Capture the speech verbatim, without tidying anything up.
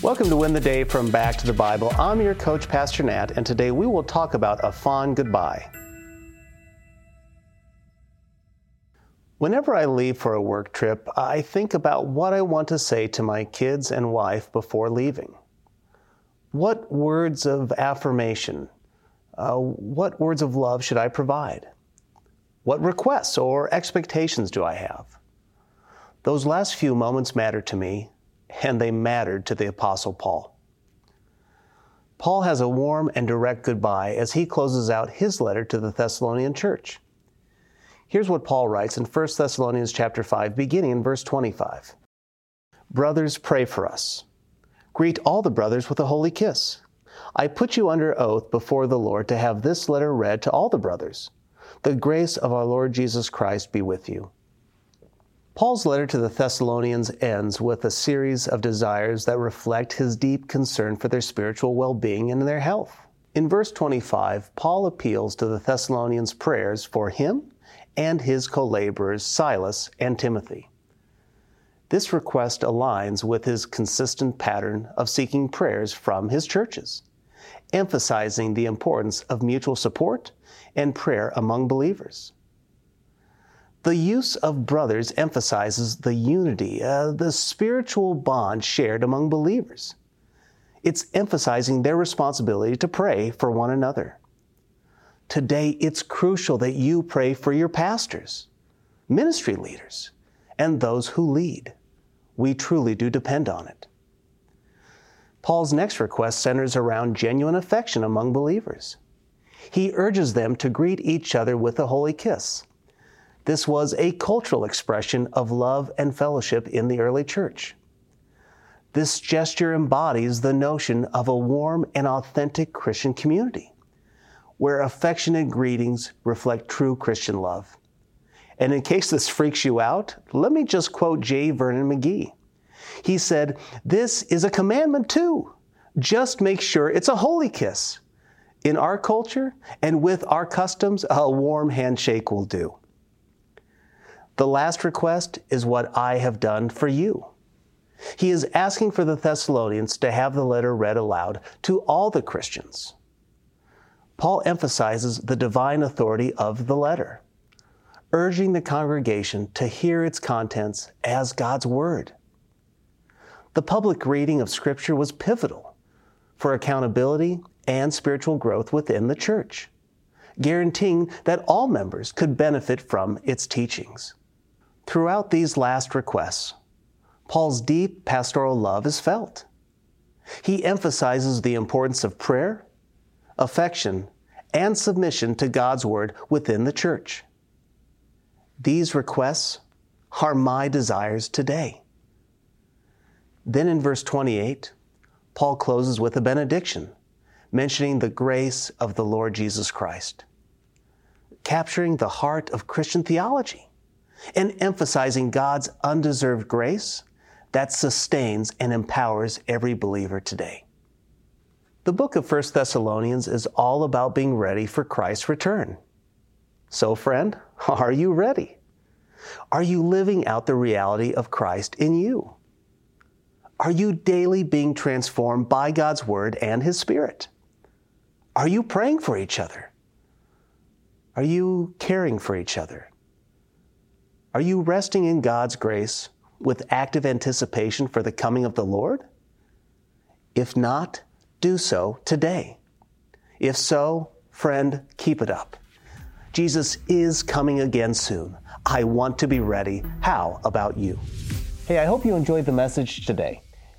Welcome to Win the Day from Back to the Bible. I'm your coach, Pastor Nat, and today we will talk about a fond goodbye. Whenever I leave for a work trip, I think about what I want to say to my kids and wife before leaving. What words of affirmation, uh, what words of love should I provide? What requests or expectations do I have? Those last few moments matter to me, and they mattered to the Apostle Paul. Paul has a warm and direct goodbye as he closes out his letter to the Thessalonian church. Here's what Paul writes in First Thessalonians chapter five, beginning in verse twenty-five. Brothers, pray for us. Greet all the brothers with a holy kiss. I put you under oath before the Lord to have this letter read to all the brothers. The grace of our Lord Jesus Christ be with you. Paul's letter to the Thessalonians ends with a series of desires that reflect his deep concern for their spiritual well-being and their health. In verse twenty-five, Paul appeals to the Thessalonians' prayers for him and his co-laborers Silas and Timothy. This request aligns with his consistent pattern of seeking prayers from his churches, emphasizing the importance of mutual support and prayer among believers. The use of brothers emphasizes the unity, uh, the spiritual bond shared among believers. It's emphasizing their responsibility to pray for one another. Today, it's crucial that you pray for your pastors, ministry leaders, and those who lead. We truly do depend on it. Paul's next request centers around genuine affection among believers. He urges them to greet each other with a holy kiss. This was a cultural expression of love and fellowship in the early church. This gesture embodies the notion of a warm and authentic Christian community, where affectionate greetings reflect true Christian love. And in case this freaks you out, let me just quote J. Vernon McGee. He said, "This is a commandment too. Just make sure it's a holy kiss. In our culture and with our customs, a warm handshake will do." The last request is what I have done for you. He is asking for the Thessalonians to have the letter read aloud to all the Christians. Paul emphasizes the divine authority of the letter, urging the congregation to hear its contents as God's Word. The public reading of Scripture was pivotal for accountability and spiritual growth within the church, guaranteeing that all members could benefit from its teachings. Throughout these last requests, Paul's deep pastoral love is felt. He emphasizes the importance of prayer, affection, and submission to God's Word within the church. These requests are my desires today. Then in verse twenty-eight, Paul closes with a benediction, mentioning the grace of the Lord Jesus Christ, capturing the heart of Christian theology and emphasizing God's undeserved grace that sustains and empowers every believer today. The book of First Thessalonians is all about being ready for Christ's return. So, friend, are you ready? Are you living out the reality of Christ in you? Are you daily being transformed by God's Word and His Spirit? Are you praying for each other? Are you caring for each other? Are you resting in God's grace with active anticipation for the coming of the Lord? If not, do so today. If so, friend, keep it up. Jesus is coming again soon. I want to be ready. How about you? Hey, I hope you enjoyed the message today.